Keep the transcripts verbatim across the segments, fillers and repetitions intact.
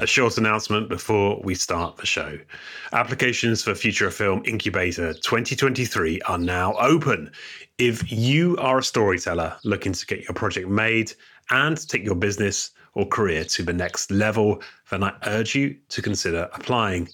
A short announcement before we start the show. Applications for Future of Film Incubator twenty twenty-three are now open. If you are a storyteller looking to get your project made and take your business or career to the next level, then I urge you to consider applying.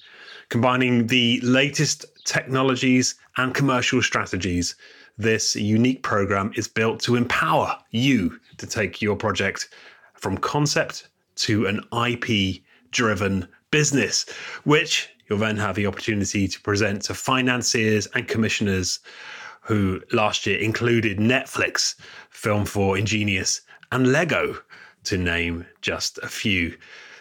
Combining the latest technologies and commercial strategies, this unique program is built to empower you to take your project from concept to an I P driven business, which you'll then have the opportunity to present to financiers and commissioners who last year included Netflix, Film four, Ingenious and Lego, to name just a few.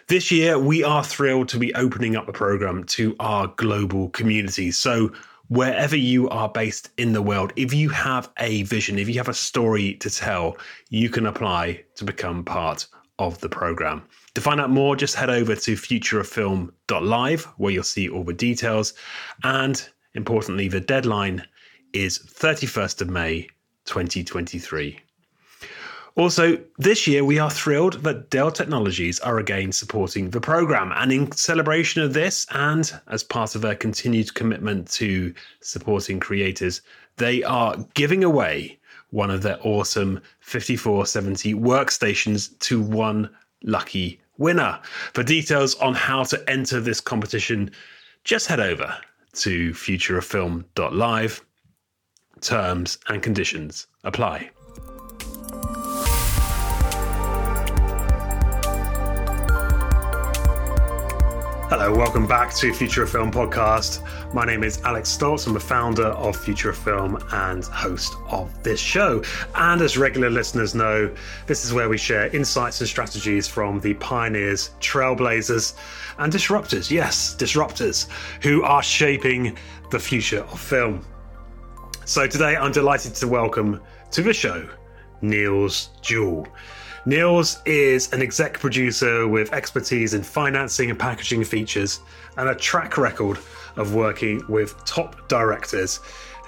This year, we are thrilled to be opening up the program to our global community. So wherever you are based in the world, if you have a vision, if you have a story to tell, you can apply to become part of the program. To find out more, just head over to future of film dot live, where you'll see all the details. And importantly, the deadline is thirty-first of May, twenty twenty-three. Also, this year, we are thrilled that Dell Technologies are again supporting the program. And in celebration of this, and as part of their continued commitment to supporting creators, they are giving away one of their awesome fifty-four seventy workstations to one lucky winner. For details on how to enter this competition, just head over to future of film dot live. Terms and conditions apply. Hello, welcome back to Future of Film Podcast. My name is Alex Stoltz. I'm the founder of Future of Film and host of this show. And as regular listeners know, this is where we share insights and strategies from the pioneers, trailblazers, and disruptors. Yes, disruptors who are shaping the future of film. So today I'm delighted to welcome to the show Niels Juul. Niels is an exec producer with expertise in financing and packaging features and a track record of working with top directors,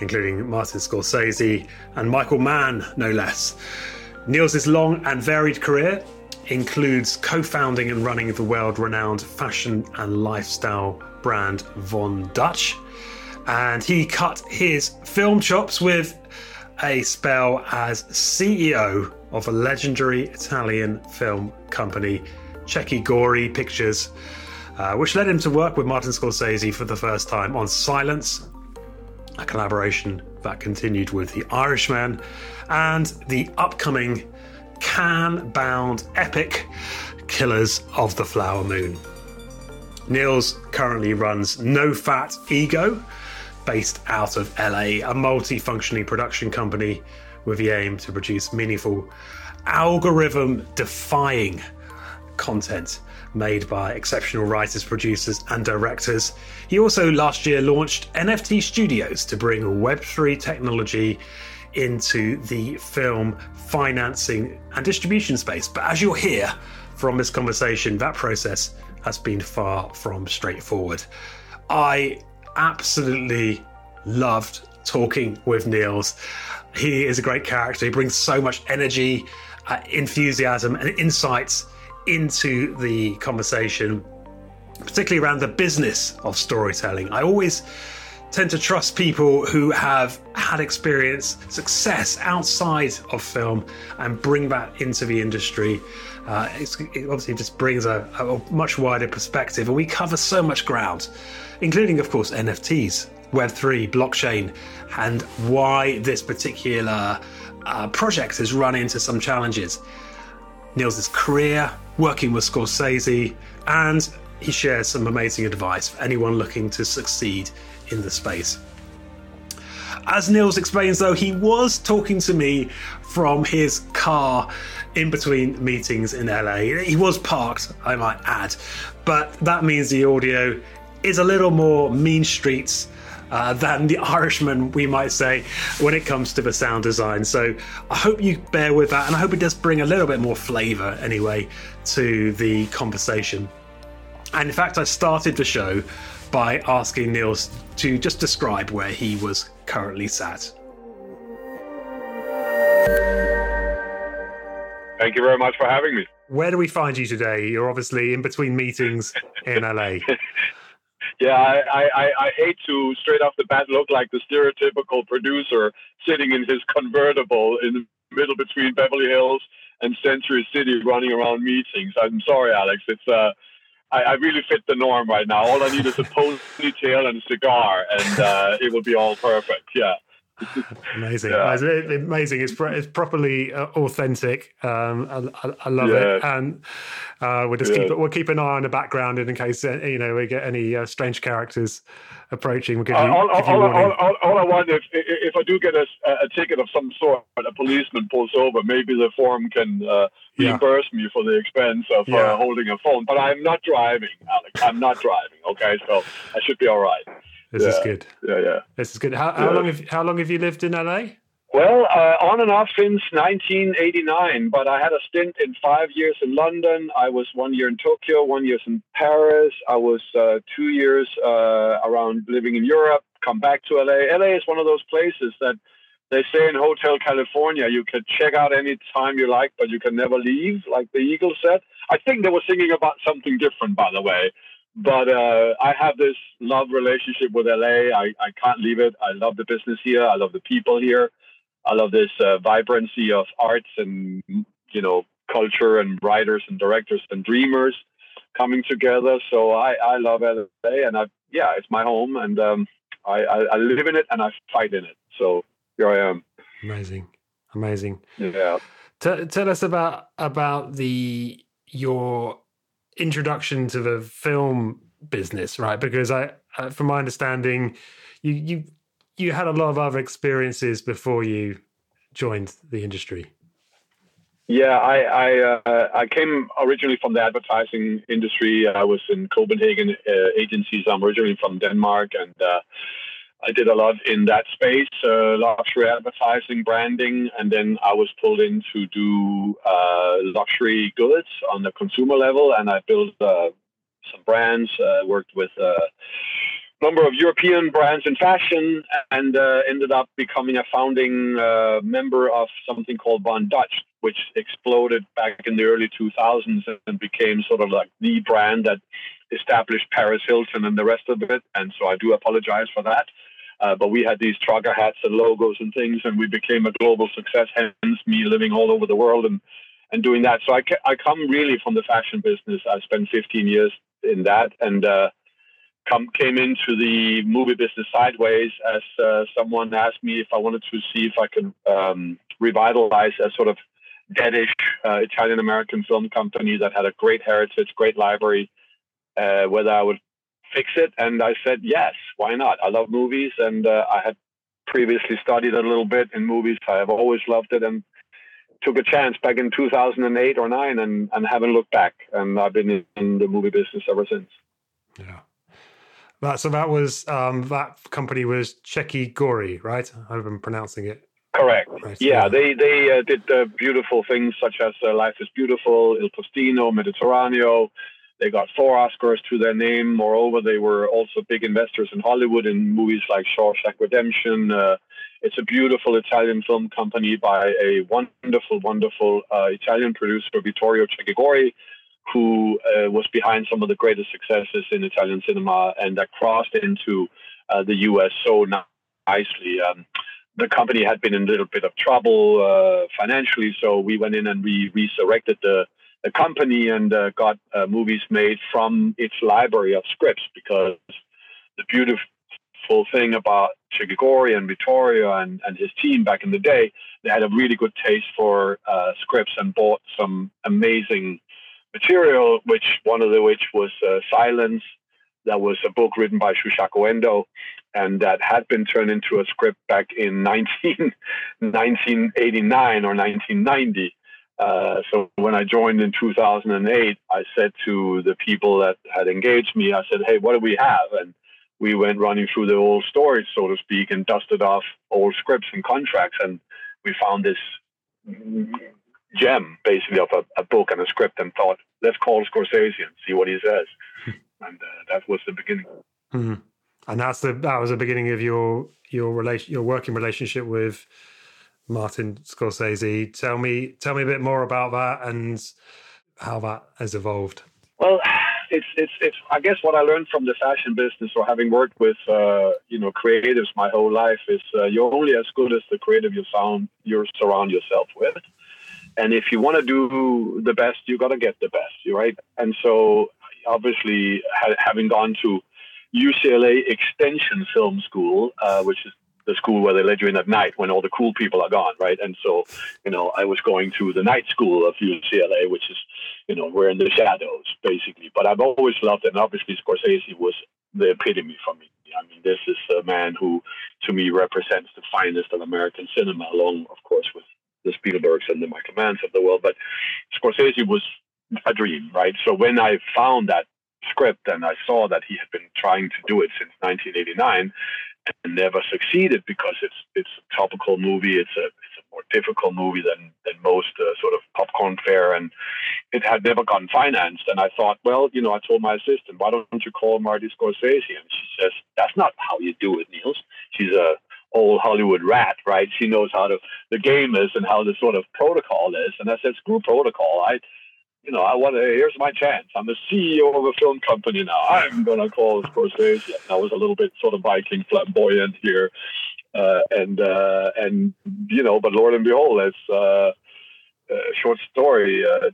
including Martin Scorsese and Michael Mann, no less. Niels' long and varied career includes co-founding and running the world-renowned fashion and lifestyle brand Von Dutch, and he cut his film chops with a spell as C E O of a legendary Italian film company, Cecchi Gori Pictures, uh, which led him to work with Martin Scorsese for the first time on Silence, a collaboration that continued with The Irishman, and the upcoming Cannes-bound epic, Killers of the Flower Moon. Niels currently runs No Fat Ego, based out of L A, a multi-functioning production company with the aim to produce meaningful, algorithm-defying content made by exceptional writers, producers, and directors. He also last year launched N F T Studios to bring web three technology into the film financing and distribution space. But as you'll hear from this conversation, that process has been far from straightforward. I absolutely loved talking with Niels. He is a great character. He brings so much energy, uh, enthusiasm and insights into the conversation, particularly around the business of storytelling. I always tend to trust people who have had experience, success outside of film, and bring that into the industry. Uh, it's, it obviously just brings a, a much wider perspective, and we cover so much ground, including, of course, N F Ts, web three, blockchain, and why this particular uh, project has run into some challenges. Niels' career, working with Scorsese, and he shares some amazing advice for anyone looking to succeed in the space. As Niels explains, though, he was talking to me from his car in between meetings in L A. He was parked, I might add, but that means the audio is a little more mean streets uh, than The Irishman, we might say, when it comes to the sound design. So I hope you bear with that, and I hope it does bring a little bit more flavour, anyway, to the conversation. And in fact, I started the show by asking Niels to just describe where he was currently sat. Thank you very much for having me. where do we find you today? You're obviously in between meetings in L A. Yeah, I, I, I hate to straight off the bat look like the stereotypical producer sitting in his convertible in the middle between Beverly Hills and Century City running around meetings. I'm sorry, Alex. It's uh, I, I really fit the norm right now. All I need is a ponytail and a cigar, and uh, it will be all perfect. Yeah. Amazing. Yeah. Amazing. It's, it's properly uh, authentic. Um, I, I love yeah. it. And uh, we'll just yeah. keep we'll keep an eye on the background in case uh, you know we get any uh, strange characters approaching. We'll give you, uh, all, give you all, all, all, all I want if if I do get a, a ticket of some sort, a policeman pulls over, maybe the firm can uh, reimburse yeah. me for the expense of yeah. uh, holding a phone. But I'm not driving, Alex. I'm not driving. Okay, so I should be all right. This yeah, is good. Yeah, yeah. This is good. How, how yeah. long have how long have you lived in L A? Well, uh, on and off since nineteen eighty-nine, but I had a stint in five years in London. I was one year in Tokyo, one year in Paris. I was uh, two years uh, around living in Europe, come back to L A. L A is one of those places that they say in Hotel California, you can check out any time you like, but you can never leave, like the Eagles said. I think they were singing about something different, by the way. But uh, I have this love relationship with L A. I, I can't leave it. I love the business here. I love the people here. I love this uh, vibrancy of arts and, you know, culture and writers and directors and dreamers coming together. So I, I love L A, and I, yeah, it's my home, and um, I, I, I live in it and I fight in it. So here I am. Amazing. Amazing. Yeah. T- tell us about, about the, your, introduction to the film business, right? Because I, uh, from my understanding, you you you had a lot of other experiences before you joined the industry. Yeah, I I, uh, I came originally from the advertising industry. I was in Copenhagen uh, agencies. I'm originally from Denmark, and uh, I did a lot in that space, uh, luxury advertising, branding, and then I was pulled in to do uh, luxury goods on the consumer level, and I built uh, some brands, uh, worked with a number of European brands in fashion, and uh, ended up becoming a founding uh, member of something called Von Dutch, which exploded back in the early two thousands and became sort of like the brand that established Paris Hilton and the rest of it, and so I do apologize for that. Uh, but we had these trucker hats and logos and things, and we became a global success, hence me living all over the world and, and doing that. So I, ca- I come really from the fashion business. I spent fifteen years in that, and uh, come came into the movie business sideways as uh, someone asked me if I wanted to see if I could um, revitalize a sort of deadish uh, Italian-American film company that had a great heritage, great library, uh, whether I would fix it. And I said, yes, why not? I love movies, and uh, I had previously studied a little bit in movies. I have always loved it, and took a chance back in two thousand eight or nine, and, and haven't looked back. And I've been in the movie business ever since. Yeah. That, so that was, um, that company was Cecchi Gori, right? I've been pronouncing it. Correct. Right. Yeah, yeah. They, they uh, did uh, beautiful things such as uh, Life is Beautiful, Il Postino, Mediterraneo. They got four Oscars to their name. Moreover, they were also big investors in Hollywood in movies like Shawshank Redemption. Uh, it's a beautiful Italian film company by a wonderful, wonderful uh, Italian producer, Vittorio Cecchi Gori, who uh, was behind some of the greatest successes in Italian cinema, and that crossed into uh, the U S so nicely. Um, the company had been in a little bit of trouble uh, financially, so we went in and we resurrected the The company and uh, got uh, movies made from its library of scripts, because the beautiful thing about Cecchi Gori and Vittorio and, and his team back in the day, they had a really good taste for uh, scripts and bought some amazing material, which one of the which was uh, Silence, that was a book written by Shusaku Endo, and that had been turned into a script back in nineteen, nineteen eighty-nine or nineteen ninety. Uh, so when I joined in two thousand eight, I said to the people that had engaged me, I said, hey, what do we have? And we went running through the old stories, so to speak, and dusted off old scripts and contracts. And we found this gem, basically, of a, a book and a script, and thought, let's call Scorsese and see what he says. And uh, that was the beginning. Mm-hmm. And that's the that was the beginning of your your relation your working relationship with Martin Scorsese. Tell me, tell me a bit more about that, and how that has evolved? Well, it's it's it's. I guess what I learned from the fashion business, or having worked with uh, you know creatives my whole life, is uh, you're only as good as the creative you sound you surround yourself with. And if you want to do the best, you got to get the best, right? And so, obviously, ha- having gone to U C L A Extension Film School, uh, which is the school where they let you in at night when all the cool people are gone, right? And so, you know, I was going to the night school of U C L A, which is, you know, we're in the shadows, basically. But I've always loved it, and obviously Scorsese was the epitome for me. I mean, this is a man who, to me, represents the finest of American cinema, along, of course, with the Spielbergs and the Michael Manns of the world. But Scorsese was a dream, right? So when I found that script and I saw that he had been trying to do it since nineteen eighty-nine and never succeeded, because it's it's a topical movie, it's a it's a more difficult movie than, than most uh, sort of popcorn fare, and it had never gotten financed. And I thought, well, you know, I told my assistant, why don't you call Martin Scorsese? And she says, that's not how you do it, Niels. She's a old Hollywood rat, right? She knows how to, the game is and how the sort of protocol is. And I said, screw protocol. I, you know, I want to, here's my chance. I'm the C E O of a film company now. I'm going to call Scorsese. And I was a little bit sort of Viking flamboyant here. Uh, and, uh, and, you know, but Lord and behold, it's uh, a short story. Uh,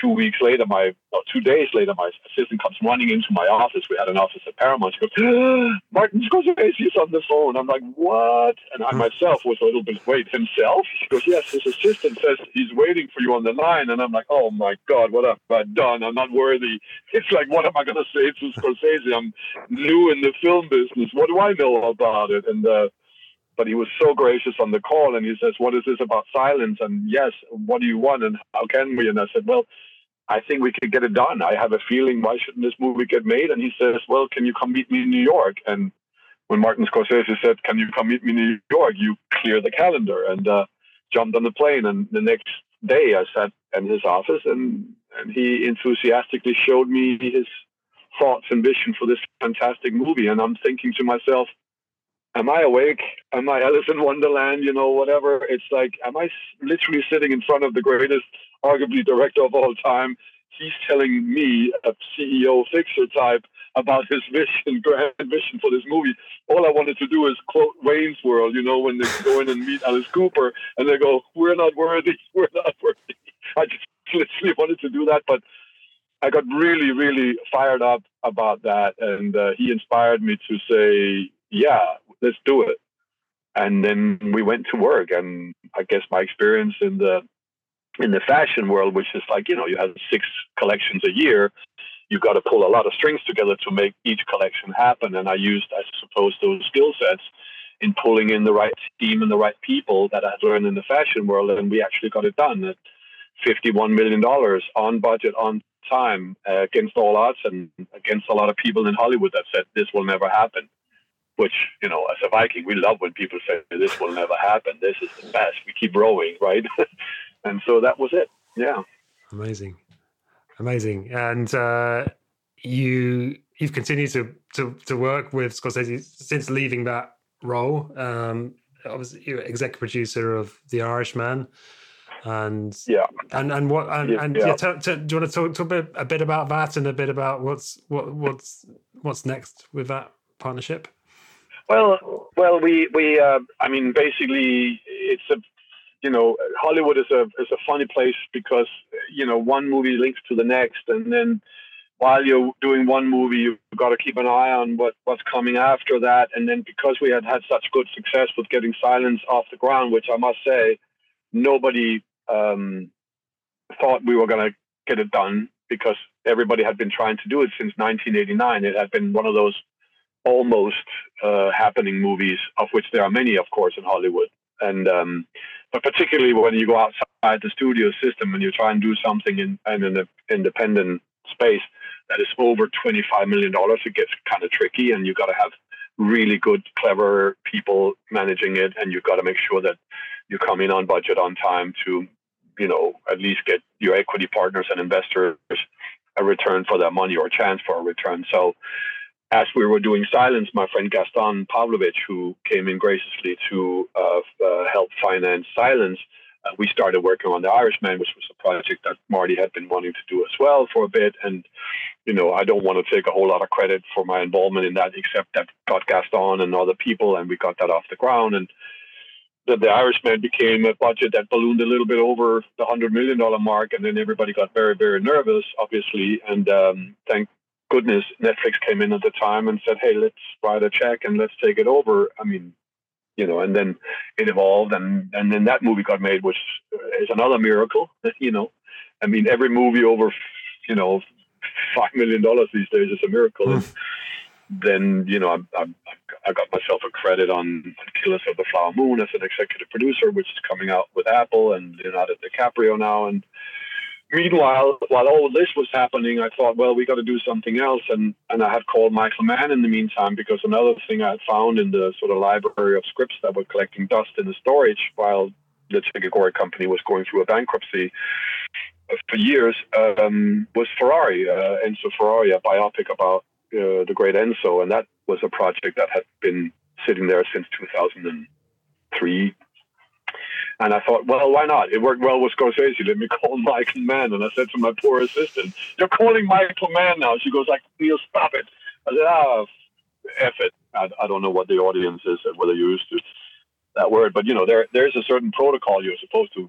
two weeks later, my, no, two days later, my assistant comes running into my office. We had an office at Paramount. She goes, Martin Scorsese is on the phone. I'm like, what? And I myself was a little bit, wait, himself? She goes, yes, his assistant says he's waiting for you on the line. And I'm like, oh my God, what have I done? I'm not worthy. It's like, what am I going to say to Scorsese? I'm new in the film business. What do I know about it? And, uh, but he was so gracious on the call, and he says, what is this about Silence? And yes, what do you want? And how can we? And I said, well, I think we could get it done. I have a feeling, why shouldn't this movie get made? And he says, well, can you come meet me in New York? And when Martin Scorsese said, can you come meet me in New York? You clear the calendar, and uh, jumped on the plane. And the next day I sat in his office, and, and he enthusiastically showed me his thoughts and vision for this fantastic movie. And I'm thinking to myself, am I awake? Am I Alice in Wonderland? You know, whatever. It's like, am I literally sitting in front of the greatest, arguably director of all time? He's telling me, a C E O fixer type, about his vision, grand vision for this movie. All I wanted to do is quote Wayne's World, you know, when they go in and meet Alice Cooper and they go, we're not worthy, we're not worthy. I just literally wanted to do that, but I got really, really fired up about that. And uh, he inspired me to say, yeah, let's do it. And then we went to work. And I guess my experience in the in the fashion world, which is like, you know, you have six collections a year, you've got to pull a lot of strings together to make each collection happen. And I used, I suppose, those skill sets in pulling in the right team and the right people that I learned in the fashion world. And we actually got it done at fifty-one million dollars, on budget, on time, uh, against all odds, and against a lot of people in Hollywood that said this will never happen. Which, you know, as a Viking, we love when people say, this will never happen, this is the best, we keep rowing, right? And so that was it, yeah. Amazing. Amazing. And uh, you, you've continued to, to, to work with Scorsese since leaving that role. Um, obviously, you're executive producer of The Irishman. And yeah, and and what and, and yeah. yeah t- t- do you want to talk, talk a, bit, a bit about that and a bit about what's what what's what's next with that partnership? Well, well, we we uh, I mean, basically, it's a, you know, Hollywood is a is a funny place, because, you know, one movie links to the next, and then while you're doing one movie, you've got to keep an eye on what, what's coming after that. And then because we had had such good success with getting Silence off the ground, which I must say, nobody um, thought we were going to get it done, because everybody had been trying to do it since nineteen eighty-nine. It had been one of those almost uh, happening movies, of which there are many, of course, in Hollywood. And um, but particularly when you go outside the studio system and you try and do something in, in an independent space that is over twenty-five million dollars, it gets kind of tricky, and you've got to have really good, clever people managing it, and you've got to make sure that you come in on budget, on time, to, you know, at least get your equity partners and investors a return for their money, or a chance for a return. So as we were doing Silence, my friend Gaston Pavlovich, who came in graciously to uh, uh, help finance Silence, uh, we started working on The Irishman, which was a project that Marty had been wanting to do as well for a bit. And, you know, I don't want to take a whole lot of credit for my involvement in that, except that got Gaston and other people, and we got that off the ground. And the, the Irishman became a budget that ballooned a little bit over the one hundred million dollars mark, and then everybody got very, very nervous, obviously. And um, thank goodness Netflix came in at the time and said, hey, let's write a check and let's take it over. I mean, you know, and then it evolved, and, and then that movie got made, which is another miracle, you know. I mean, every movie over, you know, five million dollars these days is a miracle. Mm. And then, you know, I, I, I got myself a credit on Killers of the Flower Moon as an executive producer, which is coming out with Apple and Leonardo DiCaprio now. And meanwhile, while all this was happening, I thought, well, we got to do something else. And, and I had called Michael Mann in the meantime, because another thing I had found in the sort of library of scripts that were collecting dust in the storage while the Cecchi Gori company was going through a bankruptcy for years um, was Ferrari, uh, Enzo Ferrari, a biopic about uh, the great Enzo. And that was a project that had been sitting there since two thousand three. And I thought, well, why not? It worked well with Scorsese. Let me call Michael Mann. And I said to my poor assistant, you're calling Michael Mann now. She goes, like, Niels, stop it. I said, ah, F it. I, I don't know what the audience is, whether you're used to that word. But, you know, there there's a certain protocol you're supposed to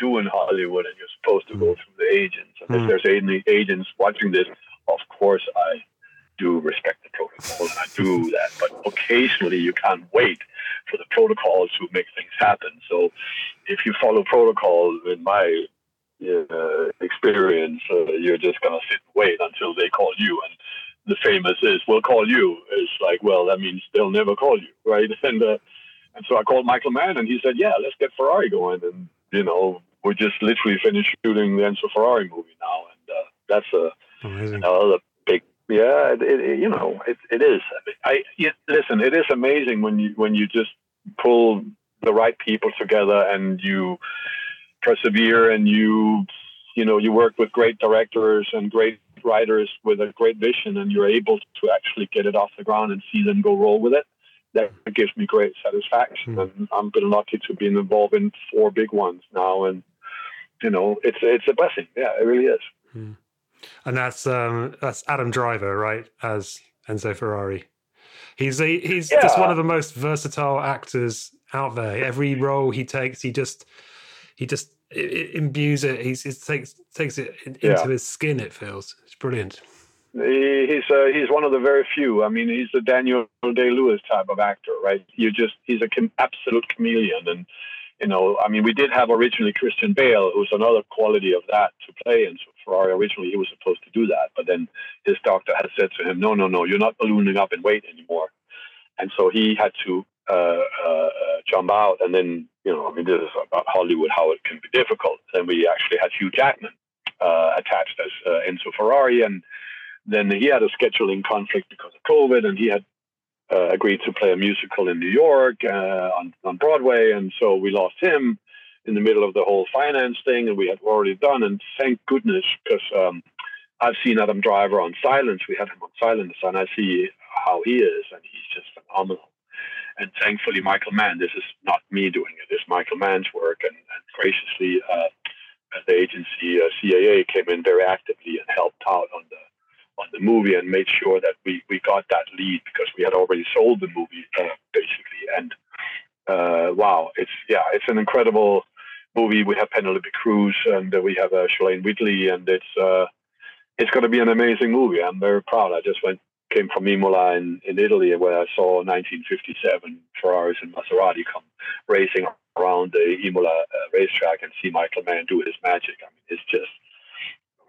do in Hollywood, and you're supposed to go through the agents. And mm-hmm. if there's any agents watching this, of course I do respect the protocol. I do that. But occasionally you can't wait for the protocol to make things happen. So if you follow protocol, in my uh, experience, uh, you're just going to sit and wait until they call you. And the famous is, we'll call you. It's like, well, that means they'll never call you, right? And, uh, and so I called Michael Mann, and he said, yeah, let's get Ferrari going. And, you know, we're just literally finished shooting the Enzo Ferrari movie now. And uh, that's a, amazing. Another big Yeah, it, it, you know, it, it is. I it, listen. It is amazing when you when you just pull the right people together, and you persevere, and you you know you work with great directors and great writers with a great vision, and you're able to actually get it off the ground and see them go roll with it. That gives me great satisfaction, mm-hmm. and I'm been lucky to be involved in four big ones now, and you know, it's it's a blessing. Yeah, it really is. Mm-hmm. And that's um, that's Adam Driver, right, as Enzo Ferrari. He's a, he's yeah. just one of the most versatile actors out there. Every role he takes, he just he just imbues it. He takes takes it into yeah. his skin. It feels it's brilliant. He, he's uh, he's one of the very few. I mean, he's the Daniel Day-Lewis type of actor, right? You just he's a com- absolute chameleon. And you know, I mean, we did have originally Christian Bale, who's another quality of that to play Enzo Ferrari. Originally, he was supposed to do that, but then his doctor had said to him, "No, no, no, you're not ballooning up in weight anymore." And so he had to uh, uh, jump out. And then, you know, I mean, this is about Hollywood, how it can be difficult. Then we actually had Hugh Jackman uh, attached as uh, Enzo Ferrari, and then he had a scheduling conflict because of COVID, and he had Uh, agreed to play a musical in New York uh, on, on Broadway, and so we lost him in the middle of the whole finance thing, and we had already done, and thank goodness, because um, I've seen Adam Driver on Silence. We had him on Silence, and I see how he is, and he's just phenomenal. And thankfully, Michael Mann, this is not me doing it, it's Michael Mann's work, and, and graciously, uh, the agency, uh, C A A, came in very actively and helped out on the on the movie and made sure that we, we got that lead, because we had already sold the movie uh, basically. And uh, wow, it's, yeah, it's an incredible movie. We have Penelope Cruz, and uh, we have uh, Shailene Woodley, and it's, uh, it's going to be an amazing movie. I'm very proud. I just went, came from Imola in, in Italy, where I saw nineteen fifty-seven Ferraris and Maserati come racing around the Imola uh, racetrack, and see Michael Mann do his magic. I mean, it's just,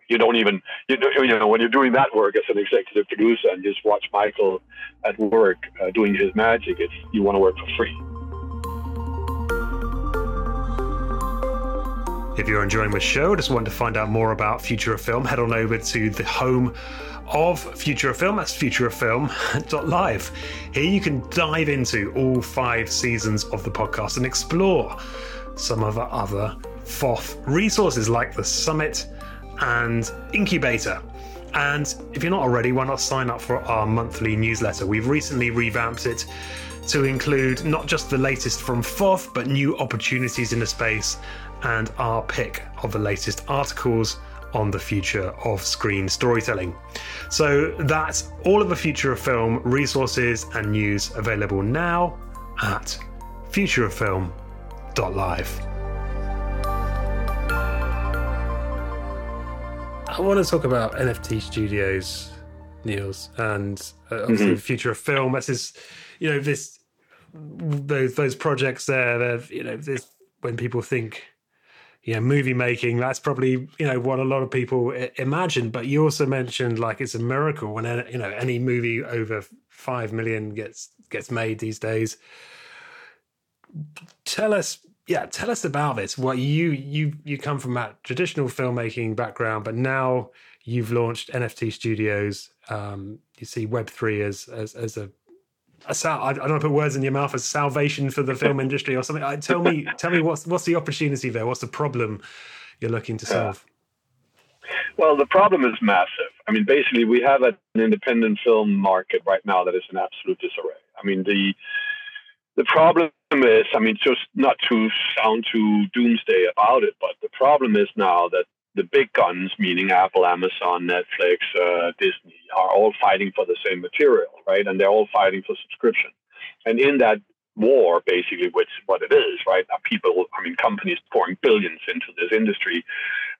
You don't even, you know, you know, when you're doing that work as an executive producer and just watch Michael at work uh, doing his magic, it's, you want to work for free. If you're enjoying this show, just want to find out more about Future of Film, head on over to the home of Future of Film, that's future of film dot live. Here you can dive into all five seasons of the podcast and explore some of our other F O F resources like the Summit and Incubator. And if you're not already, why not sign up for our monthly newsletter? We've recently revamped it to include not just the latest from F O F, but new opportunities in the space and our pick of the latest articles on the future of screen storytelling. So that's all of the Future of Film resources and news available now at future of film dot live. I want to talk about N F T Studios, Niels, and obviously mm-hmm. the Future of Film. That's this, you know, this those those projects there. You know, this when people think, you know, movie making, that's probably, you know, what a lot of people imagine. But you also mentioned, like, it's a miracle when, you know, any movie over five million gets gets made these days. Tell us, yeah, tell us about this. What you you you come from that traditional filmmaking background, but now you've launched N F T Studios. Um, you see Web three as as as a, a sal- I don't want to put words in your mouth, as salvation for the film industry or something. Uh, tell me, tell me what's what's the opportunity there? What's the problem you're looking to solve? Well, the problem is massive. I mean, basically, we have an independent film market right now that is in absolute disarray. I mean, the the problem. Is, I mean, just not to sound too doomsday about it, but the problem is now that the big guns, meaning Apple, Amazon, Netflix, uh, Disney, are all fighting for the same material, right? And they're all fighting for subscription. And in that war, basically, which is what it is, right? Now, people, I mean, companies pouring billions into this industry.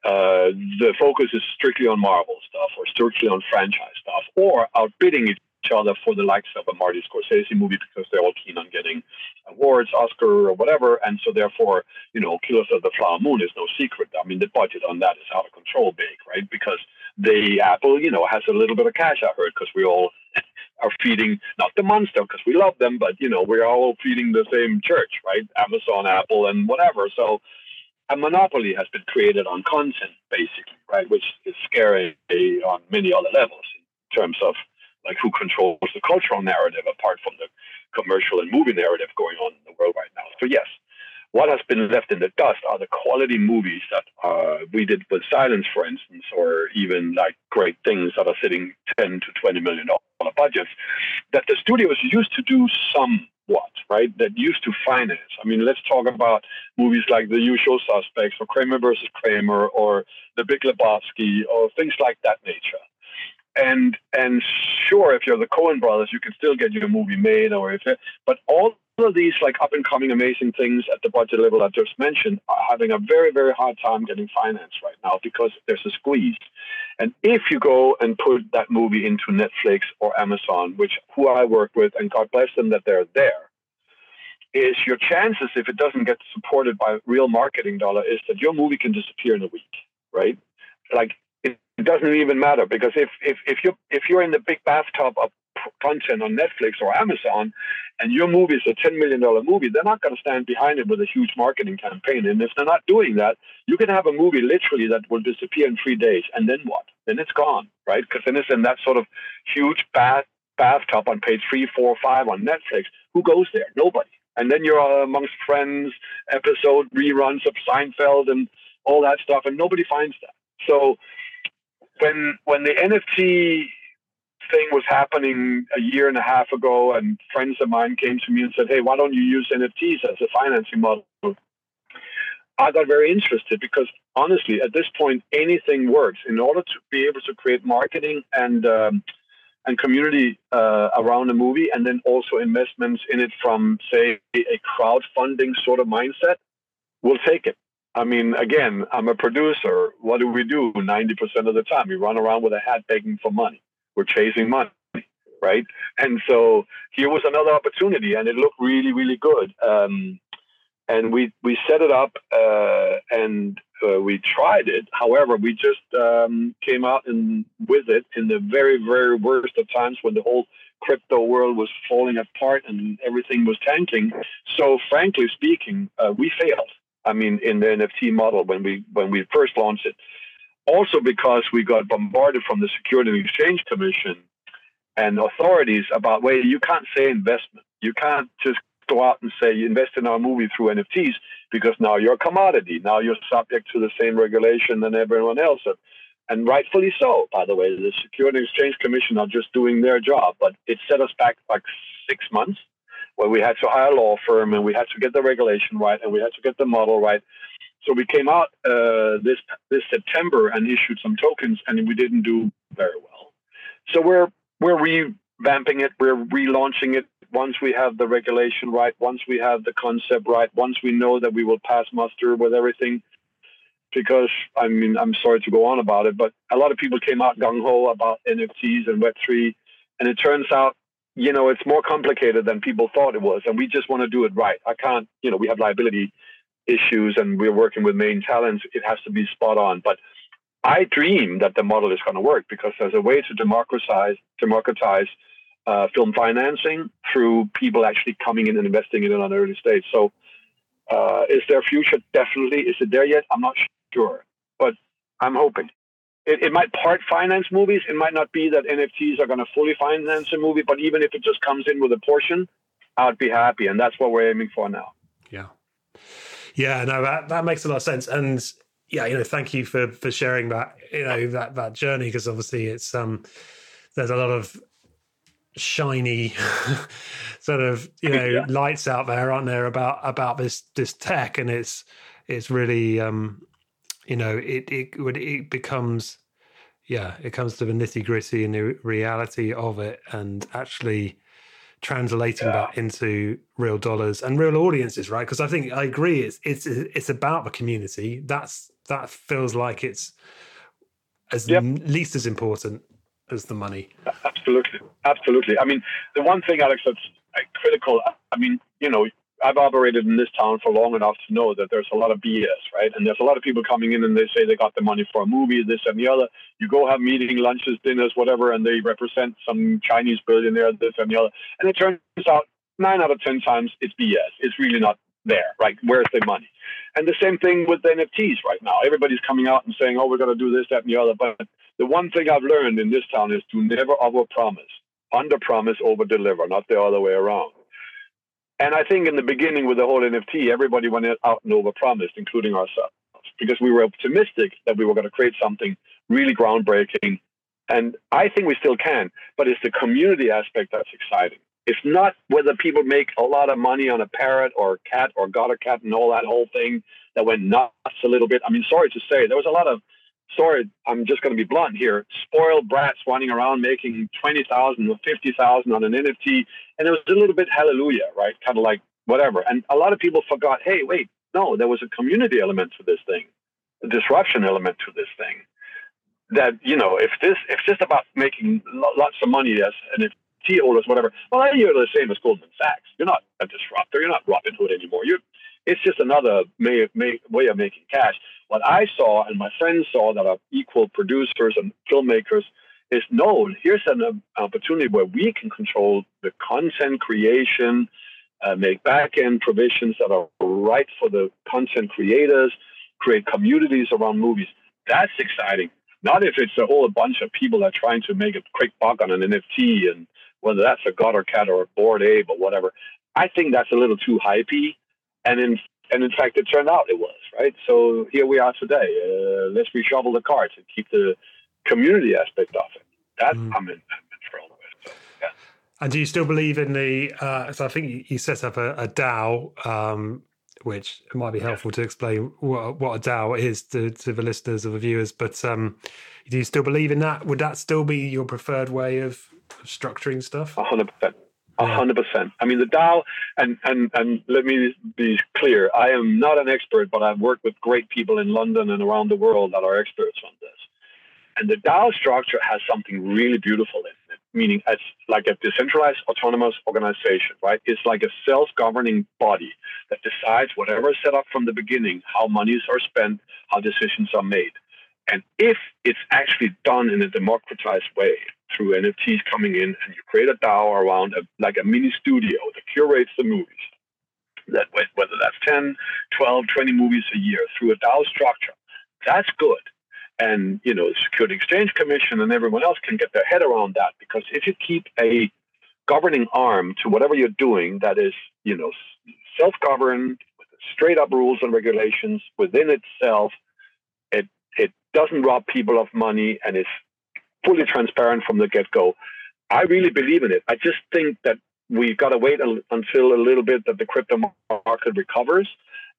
Uh, the focus is strictly on Marvel stuff or strictly on franchise stuff or outbidding each other for the likes of a Martin Scorsese movie because they're all keen on getting awards, Oscar or whatever, and so therefore, you know, Killers of the Flower Moon is no secret. I mean, the budget on that is out of control big, right? Because they, Apple, you know, has a little bit of cash, I heard, because we all are feeding, not the monster because we love them, but, you know, we're all feeding the same church, right? Amazon, Apple, and whatever. So a monopoly has been created on content, basically, right? Which is scary on many other levels in terms of like who controls the cultural narrative apart from the commercial and movie narrative going on in the world right now. So yes, what has been left in the dust are the quality movies that uh, we did with Silence, for instance, or even like great things that are sitting ten to twenty million dollars budgets that the studios used to do somewhat, right? That used to finance. I mean, let's talk about movies like The Usual Suspects or Kramer versus Kramer or The Big Lebowski or things like that nature. And and sure, if you're the Coen brothers, you can still get your movie made, or if but all of these like up and coming amazing things at the budget level I just mentioned are having a very very hard time getting financed right now because there's a squeeze. And if you go and put that movie into Netflix or Amazon, which who I work with, and God bless them that they're there, is your chances if it doesn't get supported by real marketing dollar is that your movie can disappear in a week, right? Like. It doesn't even matter because if, if, if you're if you're in the big bathtub of content on Netflix or Amazon and your movie is a ten million dollars movie, they're not going to stand behind it with a huge marketing campaign. And if they're not doing that, you can have a movie literally that will disappear in three days. And then what? Then it's gone, right? Because then it's in that sort of huge bath bathtub on page three, four, five on Netflix. Who goes there? Nobody. And then you're amongst friends, episode reruns of Seinfeld and all that stuff, and nobody finds that. So... When when the N F T thing was happening a year and a half ago, and friends of mine came to me and said, "Hey, why don't you use N F Ts as a financing model?" I got very interested because honestly, at this point, anything works. In order to be able to create marketing and um, and community uh, around a movie, and then also investments in it from, say, a crowdfunding sort of mindset, we'll take it. I mean, again, I'm a producer. What do we do ninety percent of the time? We run around with a hat begging for money. We're chasing money, right? And so here was another opportunity, and it looked really, really good. Um, and we, we set it up, uh, and uh, we tried it. However, we just um, came out in, with it in the very, very worst of times when the whole crypto world was falling apart and everything was tanking. So frankly speaking, uh, we failed. I mean, in the N F T model when we when we first launched it. Also because we got bombarded from the Securities and Exchange Commission and authorities about, wait, you can't say investment. You can't just go out and say you invest in our movie through N F Ts because now you're a commodity. Now you're subject to the same regulation than everyone else. And rightfully so, by the way. The Securities and Exchange Commission are just doing their job, but it set us back like six months. Where we had to hire a law firm and we had to get the regulation right and we had to get the model right. So we came out uh, this this September and issued some tokens, and we didn't do very well. So we're we're revamping it, we're relaunching it. Once we have the regulation right, once we have the concept right, once we know that we will pass muster with everything, because I mean, I'm sorry to go on about it, but a lot of people came out gung-ho about N F Ts and Web three, and it turns out, you know, it's more complicated than people thought it was, and we just want to do it right. I can't, you know, we have liability issues, and we're working with main talents. It has to be spot on, but I dream that the model is going to work, because there's a way to democratize, democratize uh, film financing through people actually coming in and investing in it on an early stage. So uh, is there a future? Definitely. Is it there yet? I'm not sure, but I'm hoping. It, it might part finance movies. It might not be that N F Ts are going to fully finance a movie, but even if it just comes in with a portion, I'd be happy. And that's what we're aiming for now. Yeah. Yeah, no, that, that makes a lot of sense. And yeah, you know, thank you for for sharing that, you know, that that journey, because obviously it's um there's a lot of shiny sort of, you know, yeah. lights out there, aren't there, about about this this tech, and it's it's really um you know, it it would it becomes yeah, it comes to the nitty-gritty and the reality of it, and actually translating yeah. that into real dollars and real audiences, right? Because I think I agree, it's it's it's about the community. That's that feels like it's as yep. least as important as the money. Absolutely, absolutely. I mean, the one thing, Alex, that's critical. I mean, you know, I've operated in this town for long enough to know that there's a lot of B S, right? And there's a lot of people coming in and they say they got the money for a movie, this and the other. You go have meeting, lunches, dinners, whatever, and they represent some Chinese billionaire, this and the other. And it turns out nine out of ten times it's B S. It's really not there, right? Where's the money? And the same thing with the N F Ts right now. Everybody's coming out and saying, oh, we're going to do this, that, and the other. But the one thing I've learned in this town is to never over-promise. Under-promise, over-deliver, not the other way around. And I think in the beginning with the whole N F T, everybody went out and overpromised, including ourselves, because we were optimistic that we were going to create something really groundbreaking. And I think we still can, but it's the community aspect that's exciting. It's not whether people make a lot of money on a parrot or a cat or got a cat and all that whole thing that went nuts a little bit. I mean, sorry to say, there was a lot of, sorry, I'm just going to be blunt here, spoiled brats running around making twenty thousand or fifty thousand on an N F T. And it was a little bit hallelujah, right? Kind of like whatever. And a lot of people forgot, hey, wait, no, there was a community element to this thing, a disruption element to this thing. That, you know, if this, if it's just about making lots of money as an N F T holders, whatever, well, you're the same as Goldman Sachs. You're not a disruptor. You're not Robin Hood anymore. You're, it's just another may, may, way of making cash. What I saw and my friends saw that are equal producers and filmmakers is, no, here's an opportunity where we can control the content creation, uh, make back-end provisions that are right for the content creators, create communities around movies. That's exciting. Not if it's a whole bunch of people that are trying to make a quick buck on an N F T, and whether that's a God or Cat or a Bored Ape or whatever. I think that's a little too hypey. And in And in fact, it turned out it was, right? So here we are today. Uh, let's reshuffle the cards and keep the community aspect off it. That mm. I'm, in, I'm in thrilled with. So, yeah. And do you still believe in the, uh, so I think you set up a, a DAO, um, which might be helpful yeah. to explain what, what a DAO is to, to the listeners or the viewers, but um, do you still believe in that? Would that still be your preferred way of, of structuring stuff? one hundred percent. A hundred percent. I mean, the DAO, and, and, and let me be clear, I am not an expert, but I've worked with great people in London and around the world that are experts on this. And the DAO structure has something really beautiful in it, meaning it's like a decentralized autonomous organization, right? It's like a self-governing body that decides whatever is set up from the beginning, how monies are spent, how decisions are made. And if it's actually done in a democratized way through N F Ts coming in, and you create a DAO around a, like a mini studio that curates the movies, that whether that's ten, twelve, twenty movies a year through a DAO structure, that's good. And, you know, the Security Exchange Commission and everyone else can get their head around that, because if you keep a governing arm to whatever you're doing that is, you know, self-governed, with straight up rules and regulations within itself, it it doesn't rob people of money, and it's fully transparent from the get-go. I really believe in it. I just think that we've got to wait until a little bit that the crypto market recovers,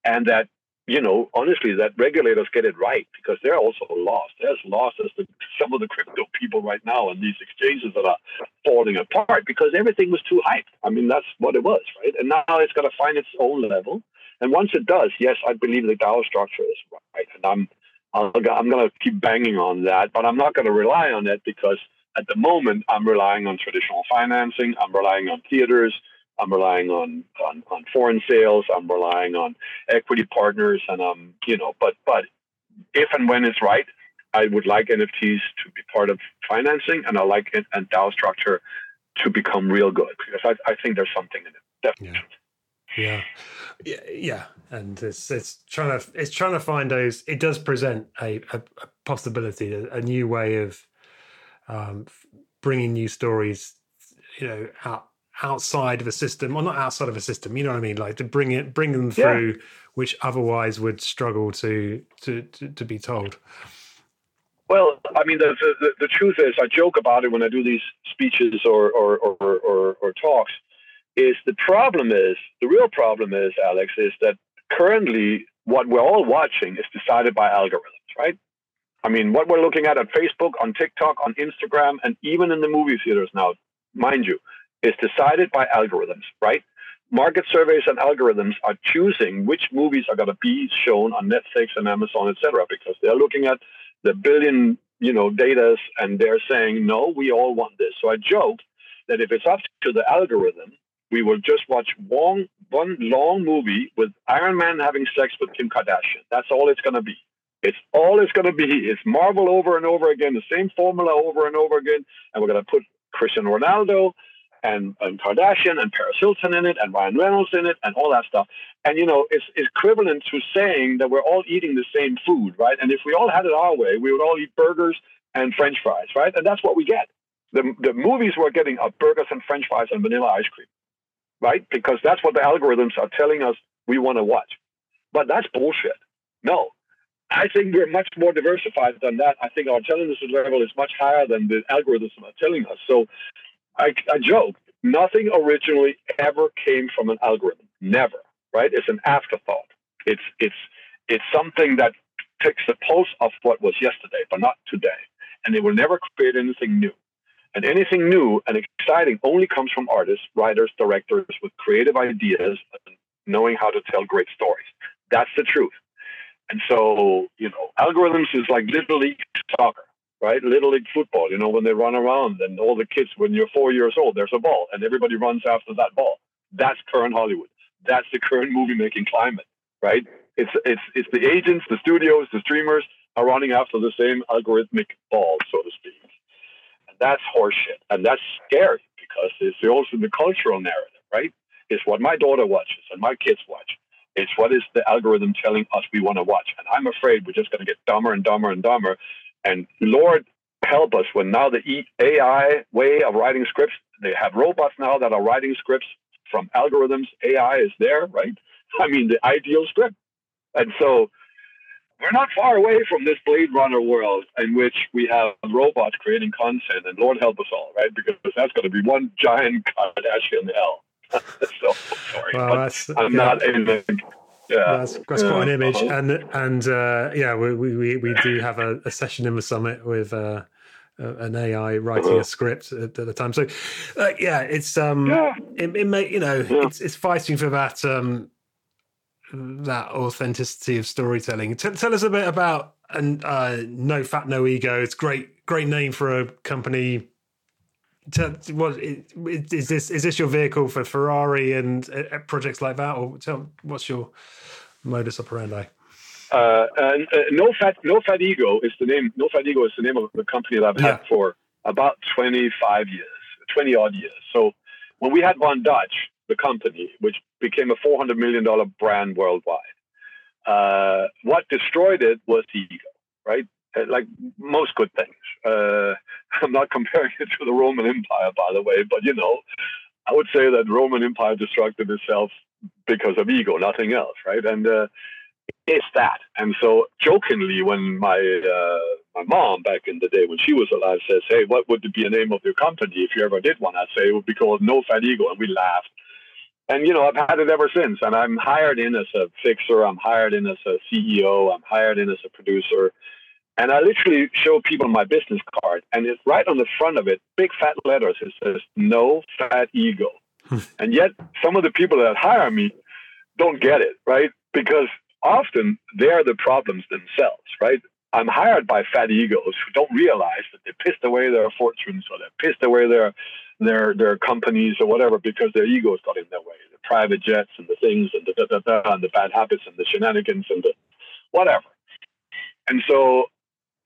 and that, you know, honestly, that regulators get it right, because they're also lost. They're as lost as the, some of the crypto people right now on these exchanges that are falling apart, because everything was too hyped. I mean, that's what it was, right? And now it's got to find its own level. And once it does, yes, I believe the DAO structure is right. And I'm I'll, I'm going to keep banging on that, but I'm not going to rely on it, because at the moment, I'm relying on traditional financing. I'm relying on theaters. I'm relying on, on, on foreign sales. I'm relying on equity partners, and um, you know, but but if and when it's right, I would like N F Ts to be part of financing, and I like it, and DAO structure to become real good, because I, I think there's something in it. Definitely. Yeah. yeah, yeah, and it's it's trying to it's trying to find those. It does present a, a, a possibility, a, a new way of um, bringing new stories, you know, out. Outside of a system, or not outside of a system, you know what I mean? Like to bring it, bring them through, yeah. which otherwise would struggle to to, to, to be told. Well, I mean, the, the the truth is, I joke about it when I do these speeches or or or, or, or talks. Is the problem is the real problem is, Alex, is that currently what we're all watching is decided by algorithms, right? I mean, what we're looking at on Facebook, on TikTok, on Instagram, and even in the movie theaters now, mind you. Is decided by algorithms, right? Market surveys and algorithms are choosing which movies are going to be shown on Netflix and Amazon, et cetera, because they're looking at the billion, you know, datas, and they're saying, no, we all want this. So I joke that if it's up to the algorithm, we will just watch one, one long movie with Iron Man having sex with Kim Kardashian. That's all it's going to be. It's all it's going to be. It's Marvel over and over again, the same formula over and over again. And we're going to put Cristiano Ronaldo And, and Kardashian and Paris Hilton in it and Ryan Reynolds in it and all that stuff. And, you know, it's, it's equivalent to saying that we're all eating the same food, right? And if we all had it our way, we would all eat burgers and French fries, right? And that's what we get. The, the movies we're getting are burgers and French fries and vanilla ice cream, right? Because that's what the algorithms are telling us we want to watch. But that's bullshit. No. I think we're much more diversified than that. I think our intelligence level is much higher than the algorithms are telling us. So, I, I joke, nothing originally ever came from an algorithm. Never, right? It's an afterthought. It's it's it's something that takes the pulse of what was yesterday, but not today. And they will never create anything new. And anything new and exciting only comes from artists, writers, directors with creative ideas and knowing how to tell great stories. That's the truth. And so, you know, algorithms is like Little League soccer. Right? Little League football, you know, when they run around and all the kids, when you're four years old, there's a ball and everybody runs after that ball. That's current Hollywood. That's the current movie making climate, right? It's, it's, it's the agents, the studios, the streamers are running after the same algorithmic ball, so to speak. And that's horseshit. And that's scary because it's also the cultural narrative, right? It's what my daughter watches and my kids watch. It's what is the algorithm telling us we want to watch. And I'm afraid we're just going to get dumber and dumber and dumber. And Lord help us when now the A I way of writing scripts, they have robots now that are writing scripts from algorithms. A I is there, right? I mean, the ideal script. And so we're not far away from this Blade Runner world in which we have robots creating content, and Lord help us all, right? Because that's going to be one giant Kardashian hell. so sorry, well, but I'm yeah. not in the... Yeah, that's, that's yeah. quite an image, uh-huh. and and uh, yeah, we we we do have a, a session in the summit with uh, an A I writing uh-huh. a script at, at the time. So uh, yeah, it's um, yeah. It, it may you know yeah. it's it's fighting for that um, that authenticity of storytelling. T- tell us a bit about and uh, No Fat No Ego. It's great great name for a company. Tell, what is this? Is this your vehicle for Ferrari and uh, projects like that, or tell, what's your modus operandi? Uh, and, uh, no fat, no fat ego is the name. No Fat Ego is the name of the company that I've yeah. had for about twenty-five years, twenty odd years. So when we had Von Dutch, the company, which became a four hundred million dollar brand worldwide, uh, what destroyed it was the ego, right? Like most good things. Uh, I'm not comparing it to the Roman Empire, by the way, but, you know, I would say that Roman Empire destructed itself because of ego, nothing else, right? And uh, it's that. And so jokingly, when my uh, my mom back in the day when she was alive says, hey, what would be the name of your company if you ever did one? I'd say it would be called No Fat Ego, and we laughed. And, you know, I've had it ever since. And I'm hired in as a fixer. I'm hired in as a C E O. I'm hired in as a producer. And I literally show people my business card. And it's right on the front of it, big fat letters. It says, No Fat Ego. And yet some of the people that hire me don't get it, right? Because often they're the problems themselves, right? I'm hired by fat egos who don't realize that they pissed away their fortunes, or they pissed away their their their companies or whatever, because their egos got in their way. The private jets and the things and the da, da, da, and the bad habits and the shenanigans and the whatever. And so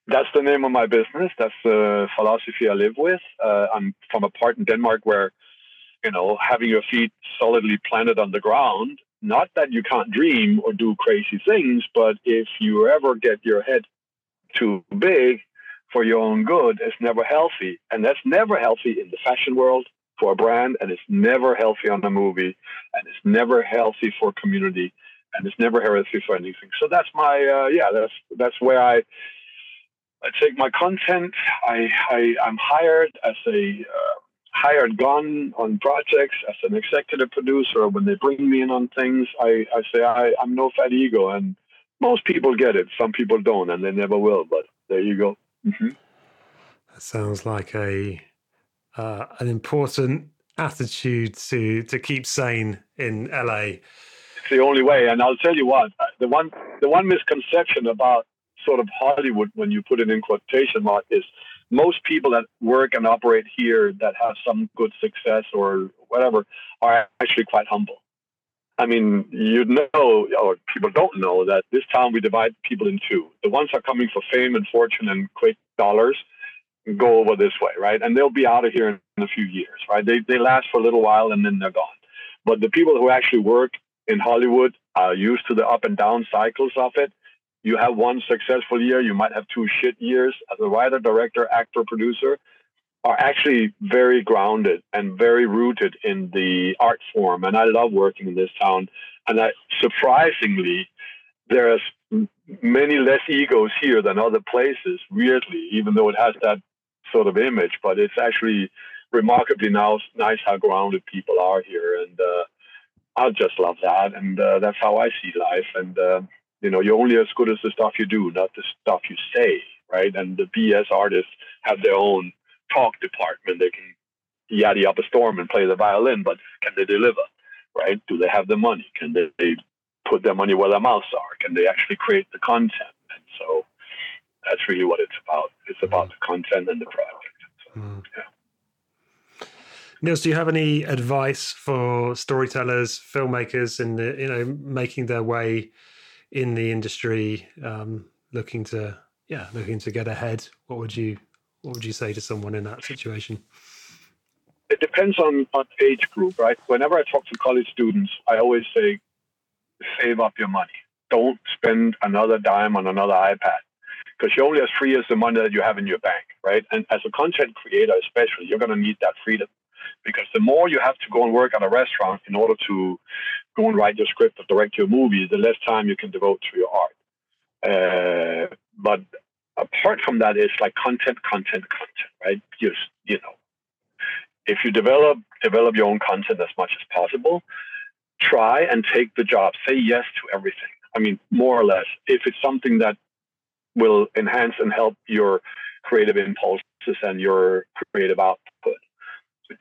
that's the name of my business. That's the philosophy I live with. Uh, I'm from a part in Denmark where, you know, having your feet solidly planted on the ground, not that you can't dream or do crazy things, but if you ever get your head too big for your own good, it's never healthy. And that's never healthy in the fashion world for a brand, and it's never healthy on a movie, and it's never healthy for community, and it's never healthy for anything. So that's my uh, yeah that's that's where I, I take my content. I, I I'm hired as a uh, hired gun on projects, as an executive producer. When they bring me in on things, I, I say I, I'm no fat ego, and most people get it. Some people don't, and they never will. But there you go. Mm-hmm. That sounds like a uh, an important attitude to to keep sane in L A. It's the only way. And I'll tell you what: the one the one misconception about sort of Hollywood, when you put it in quotation mark, is most people that work and operate here that have some good success or whatever are actually quite humble. I mean, you know, or people don't know, that this town, we divide people in two. The ones that are coming for fame and fortune and quick dollars go over this way, right? And they'll be out of here in a few years, right? They they last for a little while and then they're gone. But the people who actually work in Hollywood are used to the up and down cycles of it. You have one successful year, you might have two shit years. As a writer, director, actor, producer, are actually very grounded and very rooted in the art form. And I love working in this town. And I, surprisingly, there's many less egos here than other places, weirdly, even though it has that sort of image. But it's actually remarkably now nice how grounded people are here. And uh, I just love that. And uh, that's how I see life. And, uh, you know, you're only as good as the stuff you do, not the stuff you say, right? And the B S artists have their own talk department. They can yaddy up a storm and play the violin, but can they deliver, right? Do they have the money? Can they, they put their money where their mouths are? Can they actually create the content? And so that's really what it's about. It's about the content and the project. So, mm. yeah. Niels, do you have any advice for storytellers, filmmakers, in the, you know, making their way in the industry, um, looking to yeah, looking to get ahead? What would you What would you say to someone in that situation? It depends on, on age group, right? Whenever I talk to college students, I always say, save up your money. Don't spend another dime on another iPad, because you're only as free as the money that you have in your bank, right? And as a content creator especially, you're going to need that freedom, because the more you have to go and work at a restaurant in order to go and write your script or direct your movie, the less time you can devote to your art. Uh, but... apart from that, it's like content, content, content, right? You, you know, if you develop, develop your own content as much as possible. Try and take the job. Say yes to everything. I mean, more or less, if it's something that will enhance and help your creative impulses and your creative output.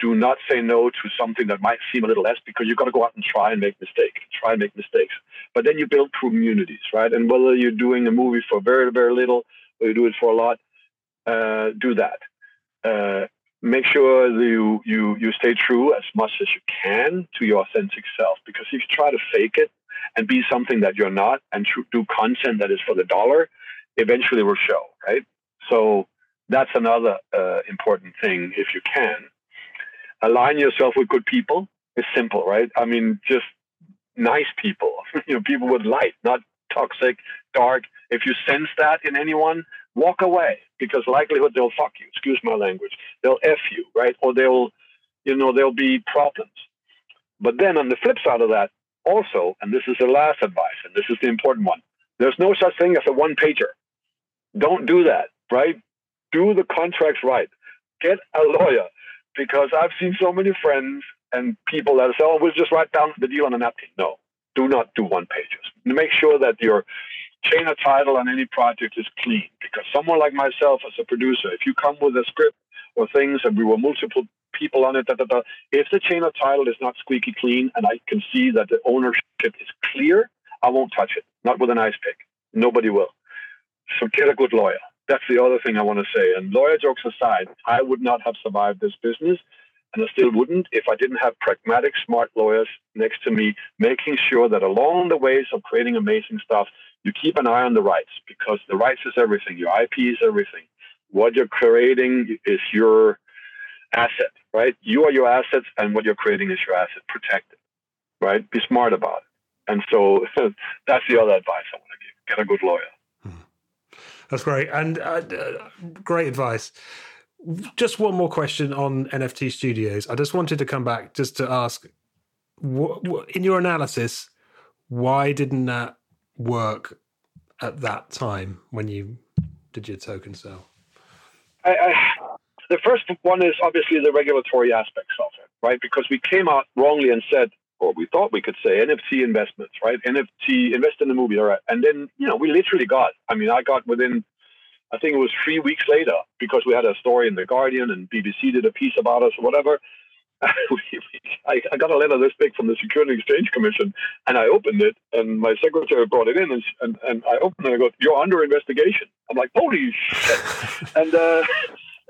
Do not say no to something that might seem a little less, because you've got to go out and try and make mistakes, try and make mistakes. But then you build communities, right? And whether you're doing a movie for very, very little, or you do it for a lot, uh, do that. Uh, make sure that you, you, you stay true as much as you can to your authentic self, because if you try to fake it and be something that you're not and tr- do content that is for the dollar, eventually will show, right? So that's another uh, important thing if you can. Align yourself with good people. It's simple, right? I mean, just nice people, you know, people with light, not toxic, dark. If you sense that in anyone, walk away, because likelihood they'll fuck you. Excuse my language. They'll F you, right? Or they'll, you know, there'll be problems. But then on the flip side of that also, and this is the last advice, and this is the important one, there's no such thing as a one-pager. Don't do that, right? Do the contracts right. Get a lawyer. Because I've seen so many friends and people that say, oh, we'll just write down the deal on a napkin. No, do not do one-pagers. Make sure that your chain of title on any project is clean, because someone like myself as a producer, if you come with a script or things and we were multiple people on it, da, da, da, if the chain of title is not squeaky clean and I can see that the ownership is clear, I won't touch it, not with an ice pick. Nobody will. So get a good lawyer. That's the other thing I want to say. And lawyer jokes aside, I would not have survived this business, and I still wouldn't, if I didn't have pragmatic, smart lawyers next to me, making sure that along the ways of creating amazing stuff, you keep an eye on the rights, because the rights is everything. Your I P is everything. What you're creating is your asset, right? You are your assets, and what you're creating is your asset. Protect it, right? Be smart about it. And so that's the other advice I want to give. Get a good lawyer. That's great. And uh, great advice. Just one more question on N F T Studios. I just wanted to come back just to ask, what, what, in your analysis, why didn't that work at that time when you did your token sale? I, I, the first one is obviously the regulatory aspects of it, right? Because we came out wrongly and said, or we thought we could say, N F T investments, right? N F T, invest in the movie, all right? And then, you know, we literally got, I mean, I got within, I think it was three weeks later, because we had a story in The Guardian and B B C did a piece about us or whatever. I, I got a letter this big from the Securities and Exchange Commission, and I opened it, and my secretary brought it in, and and, and I opened it and I go, you're under investigation. I'm like, holy shit. and uh,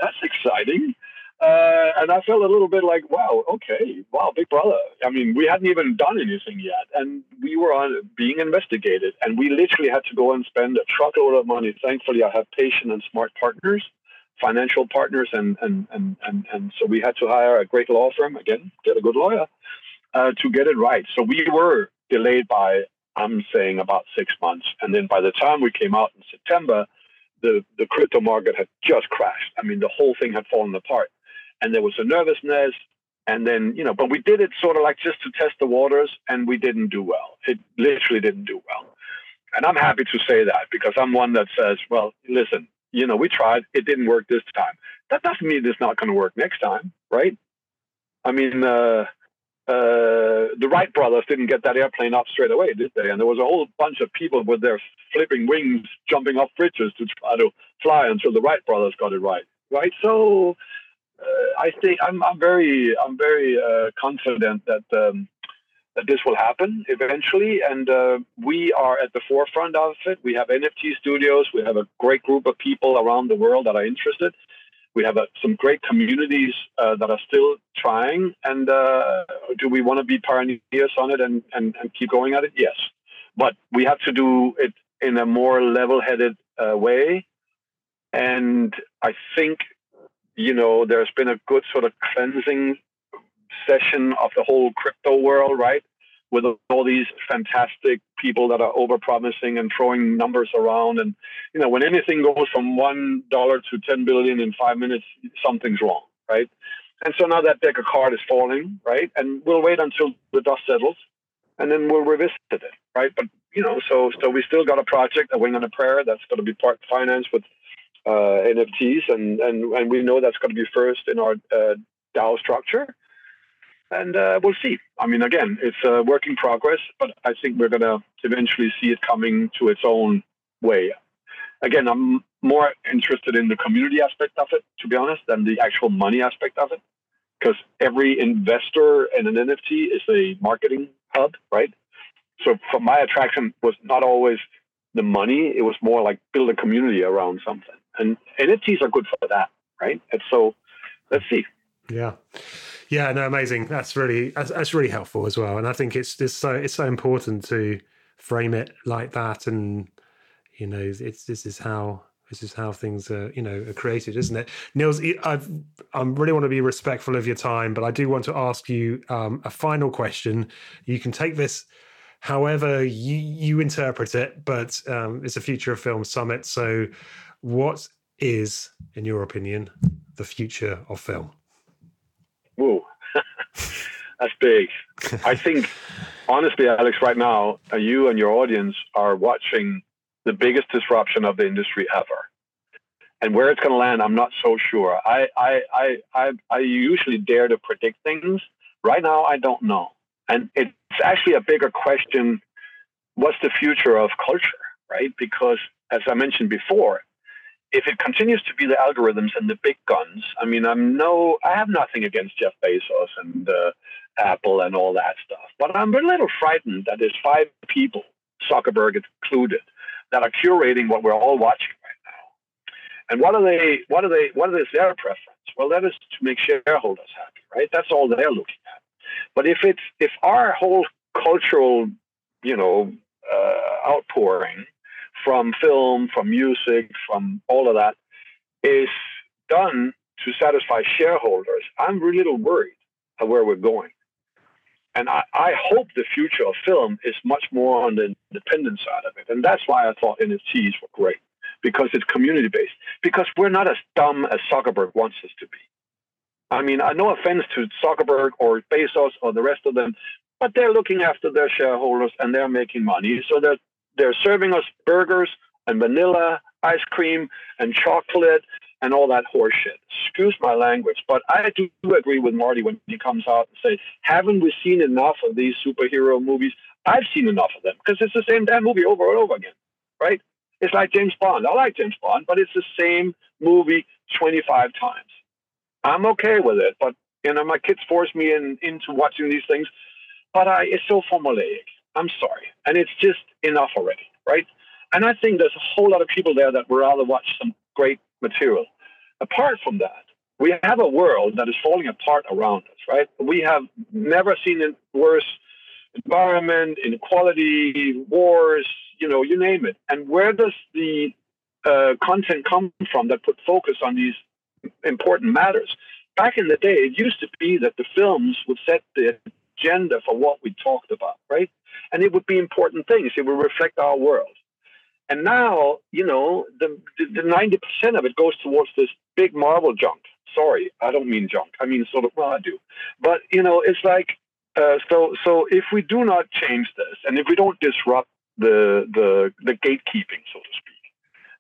that's exciting. Uh, and I felt a little bit like, wow, okay, wow, big brother. I mean, we hadn't even done anything yet, and we were on, being investigated, and we literally had to go and spend a truckload of money. Thankfully, I have patient and smart partners, financial partners, and and, and, and, and so we had to hire a great law firm, again, get a good lawyer, uh, to get it right. So we were delayed by, I'm saying, about six months. And then by the time we came out in September, the, the crypto market had just crashed. I mean, the whole thing had fallen apart. And there was a nervousness, and then, you know, but we did it sort of like just to test the waters, and we didn't do well. It literally didn't do well. And I'm happy to say that, because I'm one that says, well, listen, you know, we tried, it didn't work this time. That doesn't mean it's not going to work next time, right? I mean, uh, uh, the Wright brothers didn't get that airplane up straight away, did they? And there was a whole bunch of people with their flipping wings jumping off bridges to try to fly until the Wright brothers got it right, right? So... Uh, I think I'm, I'm very, I'm very uh, confident that um, that this will happen eventually, and uh, we are at the forefront of it. We have N F T Studios. We have a great group of people around the world that are interested. We have uh, some great communities uh, that are still trying. And uh, do we want to be pioneers on it and, and, and keep going at it? Yes, but we have to do it in a more level-headed uh, way, and I think. You know, there's been a good sort of cleansing session of the whole crypto world, right? With all these fantastic people that are overpromising and throwing numbers around. And, you know, when anything goes from one dollar to ten billion in five minutes, something's wrong, right? And so now that deck of cards is falling, right? And we'll wait until the dust settles, and then we'll revisit it, right? But, you know, so so we still got a project, A Wing and a Prayer, that's going to be part finance with Uh, N F Ts, and, and, and we know that's going to be first in our uh, DAO structure, and uh, we'll see. I mean, again, it's a work in progress, but I think we're going to eventually see it coming to its own way. Again, I'm more interested in the community aspect of it, to be honest, than the actual money aspect of it, because every investor in an N F T is a marketing hub, right? So from my attraction was not always the money, it was more like build a community around something. And N F Ts are good for that, right? And so, let's see. Yeah, yeah, no, amazing. That's really that's, that's really helpful as well. And I think it's it's so it's so important to frame it like that. And you know, it's this is how this is how things are you know are created, isn't it? Niels, I've I really want to be respectful of your time, but I do want to ask you um, a final question. You can take this however you you interpret it, but um, it's a Future of Film Summit, so. What is, in your opinion, the future of film? Whoa, that's big. I think, honestly, Alex, right now, you and your audience are watching the biggest disruption of the industry ever. And where it's going to land, I'm not so sure. I, I, I, I, I usually dare to predict things, Right now, I don't know. And it's actually a bigger question. What's the future of culture, right? Because as I mentioned before, if it continues to be the algorithms and the big guns, I mean, I'm no, I have nothing against Jeff Bezos and uh, Apple and all that stuff, but I'm a little frightened that there's five people, Zuckerberg included, that are curating what we're all watching right now. And what are they? What are they? What is their preference? Well, that is to make shareholders happy, right? That's all they're looking at. But if it's if our whole cultural, you know, uh, outpouring from film, from music, from all of that is done to satisfy shareholders, I'm a little worried at where we're going. And I, I hope the future of film is much more on the independent side of it. And that's why I thought N F Ts were great, because it's community-based, because we're not as dumb as Zuckerberg wants us to be. I mean, I no offense to Zuckerberg or Bezos or the rest of them, but they're looking after their shareholders and they're making money. So they're, they're serving us burgers and vanilla ice cream and chocolate and all that horseshit. Excuse my language, but I do agree with Marty when he comes out and says, haven't we seen enough of these superhero movies? I've seen enough of them because it's the same damn movie over and over again, right? It's like James Bond. I like James Bond, but it's the same movie twenty-five times. I'm okay with it, but you know, my kids force me in, into watching these things, but I, it's so formulaic. I'm sorry. And it's just enough already, right? And I think there's a whole lot of people there that would rather watch some great material. Apart from that, we have a world that is falling apart around us, right? We have never seen a worse environment, inequality, wars, you know, you name it. And where does the uh, content come from that put focus on these important matters? Back in the day, it used to be that the films would set the agenda for what we talked about, right? And it would be important things. It would reflect our world. And now, you know, the, the, the ninety percent of it goes towards this big Marvel junk. Sorry, I don't mean junk. I mean sort of, well, I do. But, you know, it's like, uh, so so if we do not change this, and if we don't disrupt the, the, the gatekeeping, so to speak,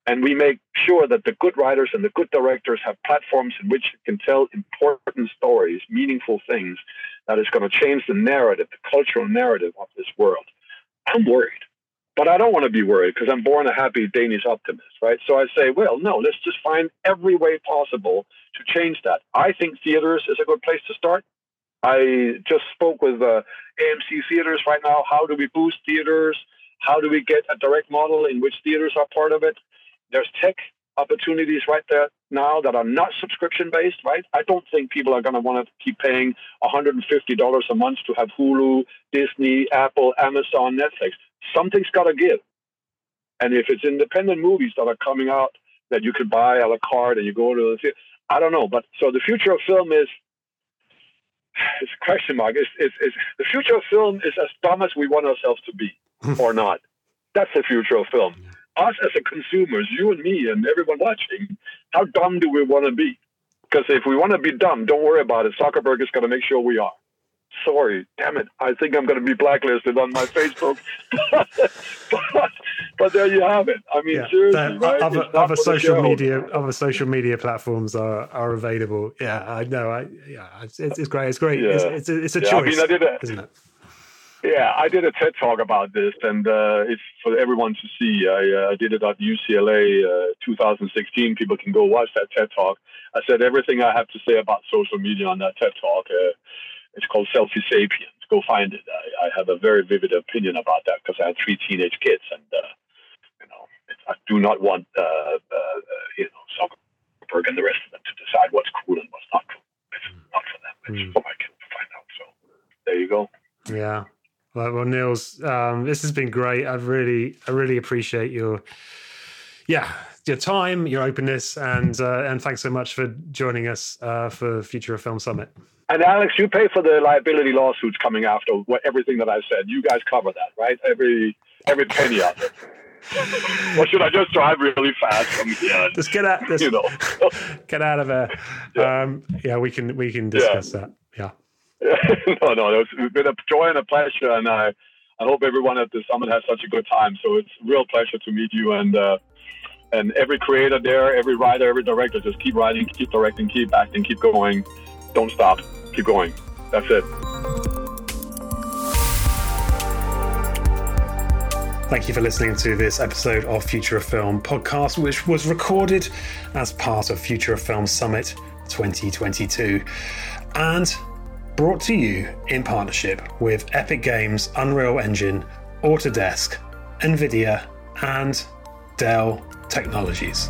and we make sure that the good writers and the good directors have platforms in which can tell important stories, meaningful things, that is going to change the narrative, the cultural narrative of this world. I'm worried. But I don't want to be worried because I'm born a happy Danish optimist, right? So I say, well, no, let's just find every way possible to change that. I think theaters is a good place to start. I just spoke with uh, A M C Theaters right now. How do we boost theaters? How do we get a direct model in which theaters are part of it? There's tech opportunities right there now that are not subscription-based, right? I don't think people are going to want to keep paying one hundred fifty dollars a month to have Hulu, Disney, Apple, Amazon, Netflix. Something's got to give. And if it's independent movies that are coming out that you could buy a la carte and you go to the theater, I don't know. But so the future of film is, it's a question mark. It's, it's, it's, the future of film is as dumb as we want ourselves to be or not. That's the future of film. Us as a consumers, you and me and everyone watching, how dumb do we want to be? Because if we want to be dumb, don't worry about it. Zuckerberg is going to make sure we are. Sorry, damn it. I think I'm going to be blacklisted on my Facebook. but, but there you have it. I mean, yeah, seriously, right? Other, other social media, other social media platforms are, are available. Yeah, I know. I yeah, it's, it's great. It's great. Yeah. It's, it's, it's a yeah, choice, I mean, I did a, isn't it? Yeah, I did a TED talk about this, and uh, it's for everyone to see. I uh, did it at U C L A uh, two thousand sixteen. People can go watch that TED talk. I said everything I have to say about social media on that TED talk. Uh, It's called Selfie Sapiens. Go find it. I, I have a very vivid opinion about that because I had three teenage kids, and uh, you know, it's, I do not want uh, uh, you know Zuckerberg and the rest of them to decide what's cool and what's not cool. It's not for them. It's mm. for my kids to find out. So there you go. Yeah. Well, well Niels, um, this has been great. I really, I really appreciate your, yeah, your time, your openness, and uh, and thanks so much for joining us uh, for Future of Film Summit. And Alex, you pay for the liability lawsuits coming after what, everything that I've said. You guys cover that, right? Every every penny of it. Or should I just drive really fast from here? Just get out, just, you know, get out of there. Yeah, um, yeah we can we can discuss yeah. that. Yeah. yeah. No, no, it's been a joy and a pleasure, and I I hope everyone at the summit has such a good time. So it's a real pleasure to meet you, and uh, and every creator there, every writer, every director, just keep writing, keep directing, keep acting, keep going, don't stop. Keep going. That's it. Thank you for listening to this episode of Future of Film podcast, which was recorded as part of Future of Film Summit twenty twenty-two and brought to you in partnership with Epic Games, Unreal Engine, Autodesk, NVIDIA and Dell Technologies.